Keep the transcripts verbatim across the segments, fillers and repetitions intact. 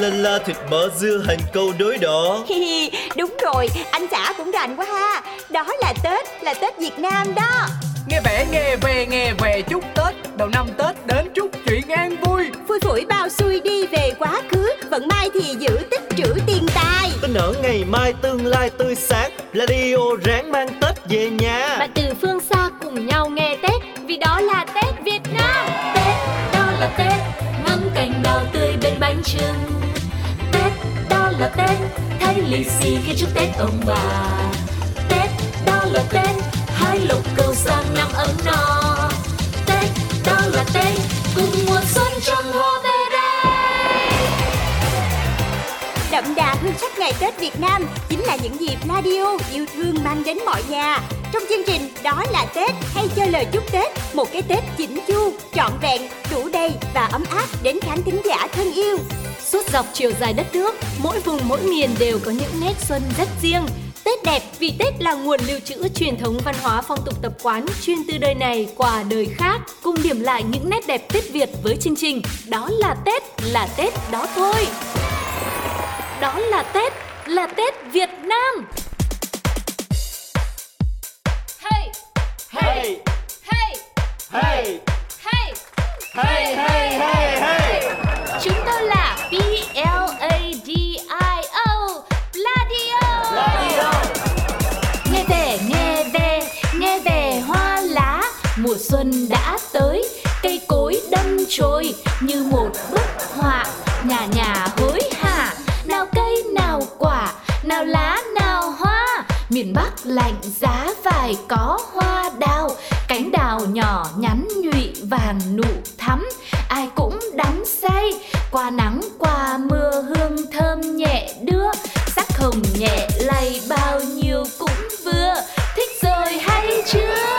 la la thịt mỡ dưa hành câu đối đỏ. Đúng rồi, anh xã cũng rành quá ha. Đó là Tết, là Tết Việt Nam đó. Nghe vẻ nghe về nghe về chúc Tết, đầu năm Tết đến chúc chuyện an vui. Phủi phủi bao xuôi đi về quá khứ, vận may thì giữ tích trữ tiền tài. Tin ở ngày mai tương lai tươi sáng, radio ráng mang Tết về nhà. Và từ phương xa cùng nhau nghe Tết, vì đó là Tết Việt Nam. Tết đó là Tết, ngắm cành đào tươi bên bánh chưng. Tết đó là Tết, thay lì xì khi chúc Tết ông bà. Tết đó là Tết, hái lộc cầu sang năm ấm no. Tết đó là Tết, cùng mùa xuân trong hoa về đây. Đậm đà hương sắc ngày Tết Việt Nam chính là những dịp radio yêu thương mang đến mọi nhà. Trong chương trình Đó là Tết hay cho lời chúc Tết, một cái Tết chỉnh chu, trọn vẹn, đủ đầy và ấm áp đến khán thính giả thân yêu. Suốt dọc chiều dài đất nước, mỗi vùng mỗi miền đều có những nét xuân rất riêng. Tết đẹp vì Tết là nguồn lưu trữ truyền thống văn hóa phong tục tập quán chuyên từ đời này qua đời khác. Cùng điểm lại những nét đẹp Tết Việt với chương trình Đó là Tết, là Tết đó thôi. Đó là Tết, là Tết Việt Nam. Hey! Hey! Hey! Hey! Hey! Hey! Hey! Hey! Hey! Chúng tôi là B L A D I O, Bladio. Bladio. Nghe về, nghe về, nghe về hoa lá. Mùa xuân đã tới, cây cối đâm chồi như một bức họa, nhà nhà hối hả. Nào cây, nào quả, nào lá, nào hoa. Miền Bắc lạnh giá vài có hoa đào. Cánh đào nhỏ nhắn nhụy vàng nụ thắm. Ai cũng đắm say, qua nắng qua mưa hương thơm nhẹ đưa. Sắc hồng nhẹ lay bao nhiêu cũng vừa. Thích rồi hay chưa?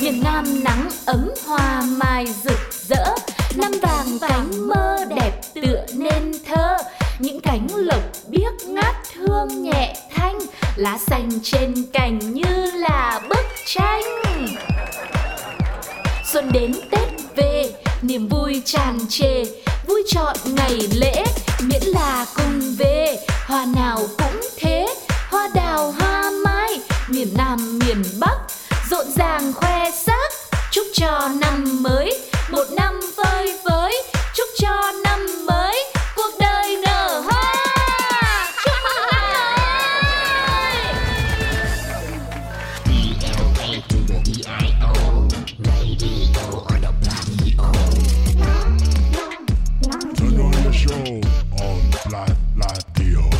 Miền Nam nắng ấm hoa mai rực rỡ. Năm vàng cánh mơ đẹp tựa nên thơ. Những cánh lộc biếc ngát hương nhẹ thanh. Lá xanh trên cành như là bức tranh. Xuân đến Tết về, niềm vui tràn trề. Vui trọn ngày lễ, miễn là cùng về. Hoa nào cũng thế, hoa đào hoa mai. Miền Nam miền Bắc, rộn ràng khoe sắc. Chúc cho năm mới, một năm phơi phới. Chúc cho năm mới, cuộc đời nở hoa. Chúc mừng năm mới. Turn on your show on Bladio.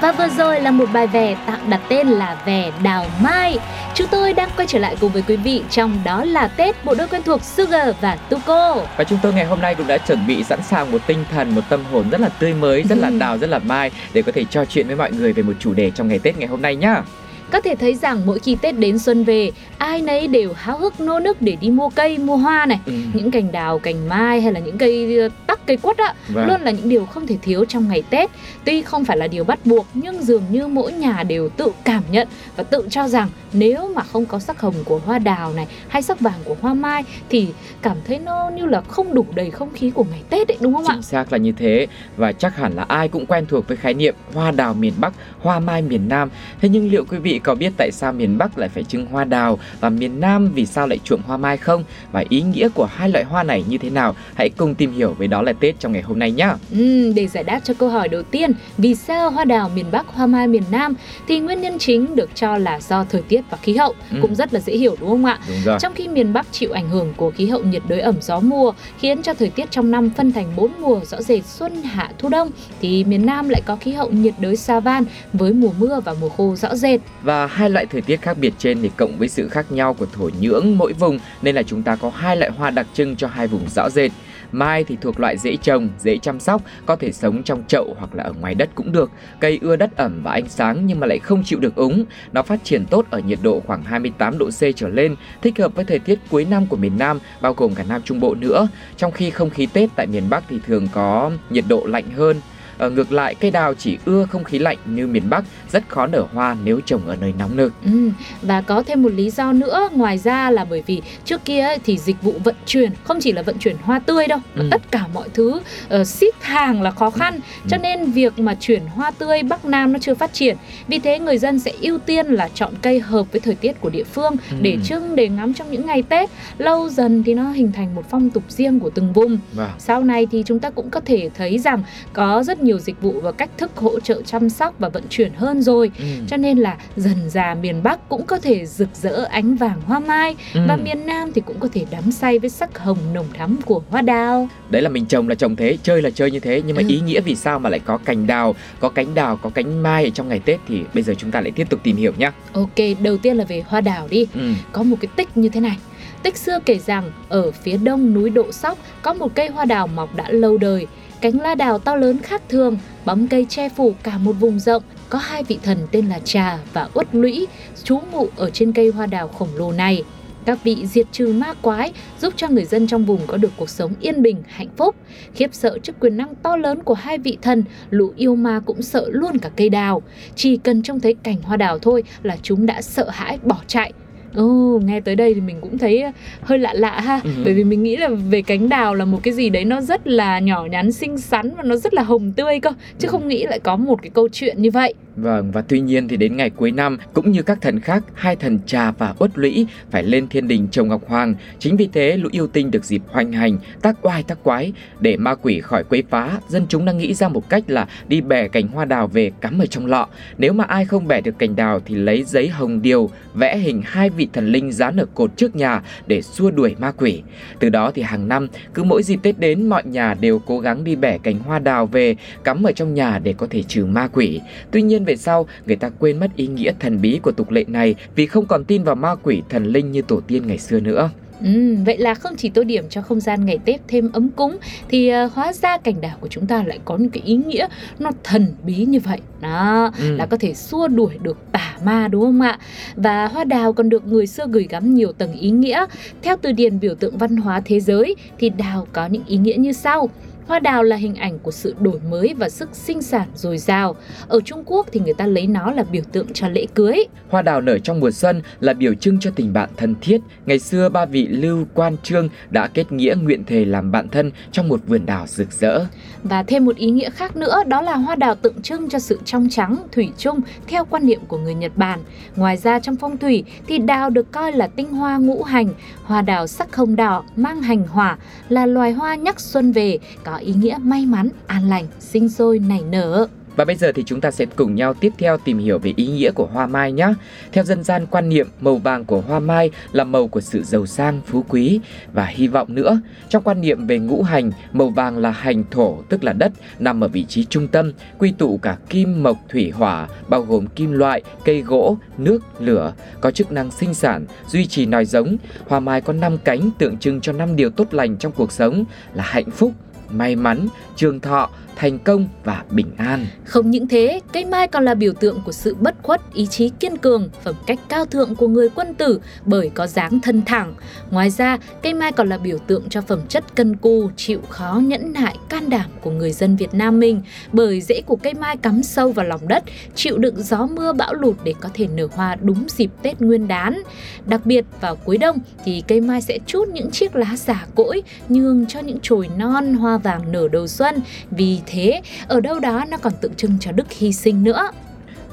Và vừa rồi là một bài vè tạm đặt tên là Vè Đào Mai. Chúng tôi đang quay trở lại cùng với quý vị trong Đó là Tết, bộ đôi quen thuộc Sugar và Tuko. Và chúng tôi ngày hôm nay cũng đã chuẩn bị sẵn sàng một tinh thần, một tâm hồn rất là tươi mới, rất là đào, rất là mai để có thể trò chuyện với mọi người về một chủ đề trong ngày Tết ngày hôm nay nhá. Có thể thấy rằng mỗi khi Tết đến xuân về, ai nấy đều háo hức nô nức để đi mua cây, mua hoa này. Ừ. Những cành đào, cành mai hay là những cây tắc, cây quất á, vâng. luôn là những điều không thể thiếu trong ngày Tết. Tuy không phải là điều bắt buộc nhưng dường như mỗi nhà đều tự cảm nhận và tự cho rằng nếu mà không có sắc hồng của hoa đào này hay sắc vàng của hoa mai thì cảm thấy nó như là không đủ đầy không khí của ngày Tết ấy, đúng không Chính ạ? Chính xác là như thế. Và chắc hẳn là ai cũng quen thuộc với khái niệm hoa đào miền Bắc, hoa mai miền Nam. Thế nhưng liệu quý vị có biết tại sao miền Bắc lại phải trưng hoa đào và miền Nam vì sao lại chuộng hoa mai không? Và ý nghĩa của hai loại hoa này như thế nào? Hãy cùng tìm hiểu với Đó là Tết trong ngày hôm nay nhé. Ừ, để giải đáp cho câu hỏi đầu tiên, vì sao hoa đào miền Bắc, hoa mai miền Nam, thì nguyên nhân chính được cho là do thời tiết và khí hậu. Ừ. Cũng rất là dễ hiểu đúng không ạ? Đúng rồi. Trong khi miền Bắc chịu ảnh hưởng của khí hậu nhiệt đới ẩm gió mùa khiến cho thời tiết trong năm phân thành bốn mùa rõ rệt xuân hạ thu đông, thì miền Nam lại có khí hậu nhiệt đới savan với mùa mưa và mùa khô rõ rệt. Và hai loại thời tiết khác biệt trên thì cộng với sự khác nhau của thổ nhưỡng mỗi vùng nên là chúng ta có hai loại hoa đặc trưng cho hai vùng rõ rệt. Mai thì thuộc loại dễ trồng, dễ chăm sóc, có thể sống trong chậu hoặc là ở ngoài đất cũng được. Cây ưa đất ẩm và ánh sáng nhưng mà lại không chịu được úng. Nó phát triển tốt ở nhiệt độ khoảng hai mươi tám độ C trở lên, thích hợp với thời tiết cuối năm của miền Nam, bao gồm cả Nam Trung Bộ nữa. Trong khi không khí Tết tại miền Bắc thì thường có nhiệt độ lạnh hơn. Ở ngược lại, cây đào chỉ ưa không khí lạnh như miền Bắc, rất khó nở hoa nếu trồng ở nơi nóng nực. Ừ, và có thêm một lý do nữa, ngoài ra là bởi vì trước kia ấy, thì dịch vụ vận chuyển, không chỉ là vận chuyển hoa tươi đâu, mà ừ. tất cả mọi thứ uh, ship hàng là khó khăn, ừ. cho nên việc mà chuyển hoa tươi Bắc Nam nó chưa phát triển. Vì thế người dân sẽ ưu tiên là chọn cây hợp với thời tiết của địa phương ừ. để trưng, để ngắm trong những ngày Tết. Lâu dần thì nó hình thành một phong tục riêng của từng vùng. Wow. Sau này thì chúng ta cũng có thể thấy rằng có rất nhiều dịch vụ và cách thức hỗ trợ chăm sóc và vận chuyển hơn rồi. Ừ. Cho nên là dần dà miền Bắc cũng có thể rực rỡ ánh vàng hoa mai ừ. và miền Nam thì cũng có thể đắm say với sắc hồng nồng thắm của hoa đào. Đấy là mình trồng là trồng thế, chơi là chơi như thế, nhưng mà ừ. ý nghĩa vì sao mà lại có cành đào, có cánh đào, có cánh mai ở trong ngày Tết thì bây giờ chúng ta lại tiếp tục tìm hiểu nhé. Ok, đầu tiên là về hoa đào đi. Ừ. Có một cái tích như thế này. Tích xưa kể rằng ở phía đông núi Độ Sóc có một cây hoa đào mọc đã lâu đời. Cánh lá đào to lớn khác thường, bóng cây che phủ cả một vùng rộng. Có hai vị thần tên là Trà và Uất Lũy trú ngụ ở trên cây hoa đào khổng lồ này. Các vị diệt trừ ma quái, giúp cho người dân trong vùng có được cuộc sống yên bình, hạnh phúc. Khiếp sợ trước quyền năng to lớn của hai vị thần, lũ yêu ma cũng sợ luôn cả cây đào. Chỉ cần trông thấy cành hoa đào thôi là chúng đã sợ hãi bỏ chạy. Ồ, oh, nghe tới đây thì mình cũng thấy hơi lạ lạ ha. ừ. Bởi vì mình nghĩ là về cánh đào là một cái gì đấy nó rất là nhỏ nhắn, xinh xắn và nó rất là hồng tươi cơ, chứ không nghĩ lại có một cái câu chuyện như vậy. Vâng, và tuy nhiên thì đến ngày cuối năm, cũng như các thần khác, hai thần Trà và Uất Lũy phải lên thiên đình trồng ngọc hoàng. Chính vì thế lũ yêu tinh được dịp hoành hành, tác oai tác quái. Để ma quỷ khỏi quấy phá, dân chúng đang nghĩ ra một cách là đi bẻ cành hoa đào về cắm ở trong lọ. Nếu mà ai không bẻ được cành đào thì lấy giấy hồng điều vẽ hình hai vị thần linh dán ở cột trước nhà để xua đuổi ma quỷ. Từ đó thì hàng năm, cứ mỗi dịp Tết đến, mọi nhà đều cố gắng đi bẻ cành hoa đào về cắm ở trong nhà để có thể trừ ma quỷ. Tuy nhiên về sau, người ta quên mất ý nghĩa thần bí của tục lệ này vì không còn tin vào ma quỷ thần linh như tổ tiên ngày xưa nữa. Ừ, vậy là không chỉ tô điểm cho không gian ngày Tết thêm ấm cúng thì uh, hóa ra cành đào của chúng ta lại có những cái ý nghĩa nó thần bí như vậy. Đó, ừ. là có thể xua đuổi được tà ma, đúng không ạ? Và hoa đào còn được người xưa gửi gắm nhiều tầng ý nghĩa. Theo từ điển biểu tượng văn hóa thế giới thì đào có những ý nghĩa như sau. Hoa đào là hình ảnh của sự đổi mới và sức sinh sản dồi dào. Ở Trung Quốc thì người ta lấy nó là biểu tượng cho lễ cưới. Hoa đào nở trong mùa xuân là biểu trưng cho tình bạn thân thiết. Ngày xưa ba vị Lưu, Quan, Trương đã kết nghĩa nguyện thề làm bạn thân trong một vườn đào rực rỡ. Và thêm một ý nghĩa khác nữa, đó là hoa đào tượng trưng cho sự trong trắng, thủy chung theo quan niệm của người Nhật Bản. Ngoài ra trong phong thủy thì đào được coi là tinh hoa ngũ hành. Hoa đào sắc hồng đỏ mang hành hỏa, là loài hoa nhắc xuân về, có ý nghĩa may mắn, an lành, sinh sôi, nảy nở. Và bây giờ thì chúng ta sẽ cùng nhau tiếp theo tìm hiểu về ý nghĩa của hoa mai nhé. Theo dân gian quan niệm, màu vàng của hoa mai là màu của sự giàu sang, phú quý và hy vọng nữa. Trong quan niệm về ngũ hành, màu vàng là hành thổ, tức là đất, nằm ở vị trí trung tâm, quy tụ cả kim, mộc, thủy, hỏa, bao gồm kim loại, cây gỗ, nước, lửa, có chức năng sinh sản, duy trì nòi giống. Hoa mai có năm cánh tượng trưng cho năm điều tốt lành trong cuộc sống là hạnh phúc, may mắn, trường thọ, thành công và bình an. Không những thế, cây mai còn là biểu tượng của sự bất khuất, ý chí kiên cường, phẩm cách cao thượng của người quân tử bởi có dáng thân thẳng. Ngoài ra, cây mai còn là biểu tượng cho phẩm chất cần cù, chịu khó, nhẫn nại, can đảm của người dân Việt Nam mình bởi rễ của cây mai cắm sâu vào lòng đất, chịu đựng gió mưa bão lụt để có thể nở hoa đúng dịp Tết Nguyên Đán. Đặc biệt vào cuối đông thì cây mai sẽ trút những chiếc lá già cỗi nhường cho những chồi non hoa vàng nở đầu xuân, vì thế ở đâu đó nó còn tượng trưng cho đức hy sinh nữa.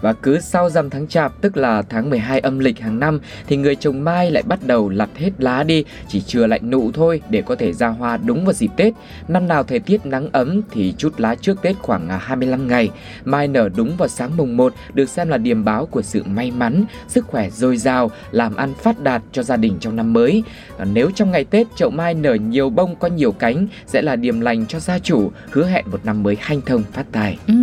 Và cứ sau rằm tháng Chạp, tức là tháng mười hai âm lịch hàng năm, thì người trồng mai lại bắt đầu lặt hết lá đi, chỉ chừa lại nụ thôi để có thể ra hoa đúng vào dịp Tết. Năm nào thời tiết nắng ấm thì trút lá trước Tết khoảng hai mươi lăm ngày. Mai nở đúng vào sáng mùng một được xem là điềm báo của sự may mắn, sức khỏe dồi dào, làm ăn phát đạt cho gia đình trong năm mới. Nếu trong ngày Tết chậu mai nở nhiều bông, có nhiều cánh sẽ là điềm lành cho gia chủ, hứa hẹn một năm mới hanh thông phát tài. Ừ,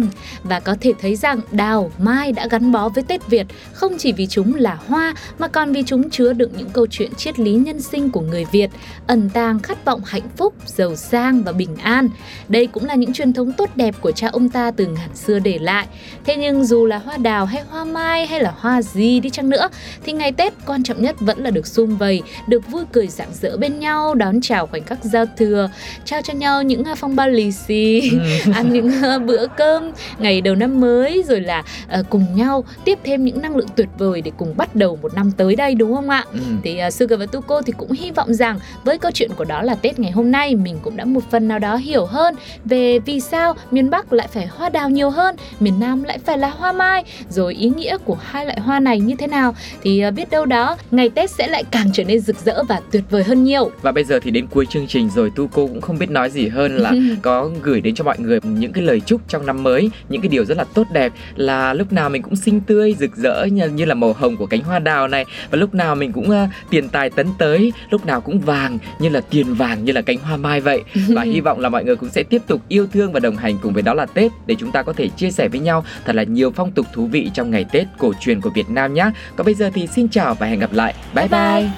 và có thể thấy rằng đào, mai nay đã gắn bó với Tết Việt không chỉ vì chúng là hoa mà còn vì chúng chứa đựng những câu chuyện triết lý nhân sinh của người Việt, ẩn tàng khát vọng hạnh phúc, giàu sang và bình an. Đây cũng là những truyền thống tốt đẹp của cha ông ta từ ngàn xưa để lại. Thế nhưng dù là hoa đào hay hoa mai hay là hoa gì đi chăng nữa thì ngày Tết quan trọng nhất vẫn là được sum vầy, được vui cười rạng rỡ bên nhau, đón chào khoảnh khắc giao thừa, trao cho nhau những phong bao lì xì, ăn những bữa cơm ngày đầu năm mới, rồi là cùng nhau tiếp thêm những năng lượng tuyệt vời để cùng bắt đầu một năm tới đây, đúng không ạ? Ừ. Thì uh, Sugar và Tuko thì cũng hy vọng rằng với câu chuyện của Đó Là Tết ngày hôm nay, mình cũng đã một phần nào đó hiểu hơn về vì sao miền Bắc lại phải hoa đào nhiều hơn, miền Nam lại phải là hoa mai, rồi ý nghĩa của hai loại hoa này như thế nào. Thì uh, biết đâu đó ngày Tết sẽ lại càng trở nên rực rỡ và tuyệt vời hơn nhiều. Và bây giờ thì đến cuối chương trình rồi, Tuko cũng không biết nói gì hơn là có gửi đến cho mọi người những cái lời chúc trong năm mới, những cái điều rất là tốt đẹp, là lúc nào mình cũng xinh tươi, rực rỡ như, như là màu hồng của cánh hoa đào này, và lúc nào mình cũng uh, tiền tài tấn tới, lúc nào cũng vàng như là tiền vàng, như là cánh hoa mai vậy. Và hy vọng là mọi người cũng sẽ tiếp tục yêu thương và đồng hành cùng với Đó Là Tết để chúng ta có thể chia sẻ với nhau thật là nhiều phong tục thú vị trong ngày Tết cổ truyền của Việt Nam nhé. Còn bây giờ thì xin chào và hẹn gặp lại. Bye bye, bye.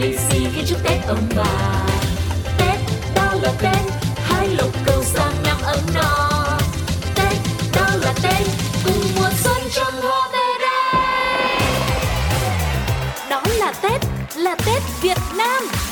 Lì xì khi chúc Tết ông bà, Tết đó là Tết, hai lục cầu sang năm ấm no, Tết đó là Tết, cùng mùa xuân trong hoa về đây. Đó là Tết, là Tết Việt Nam.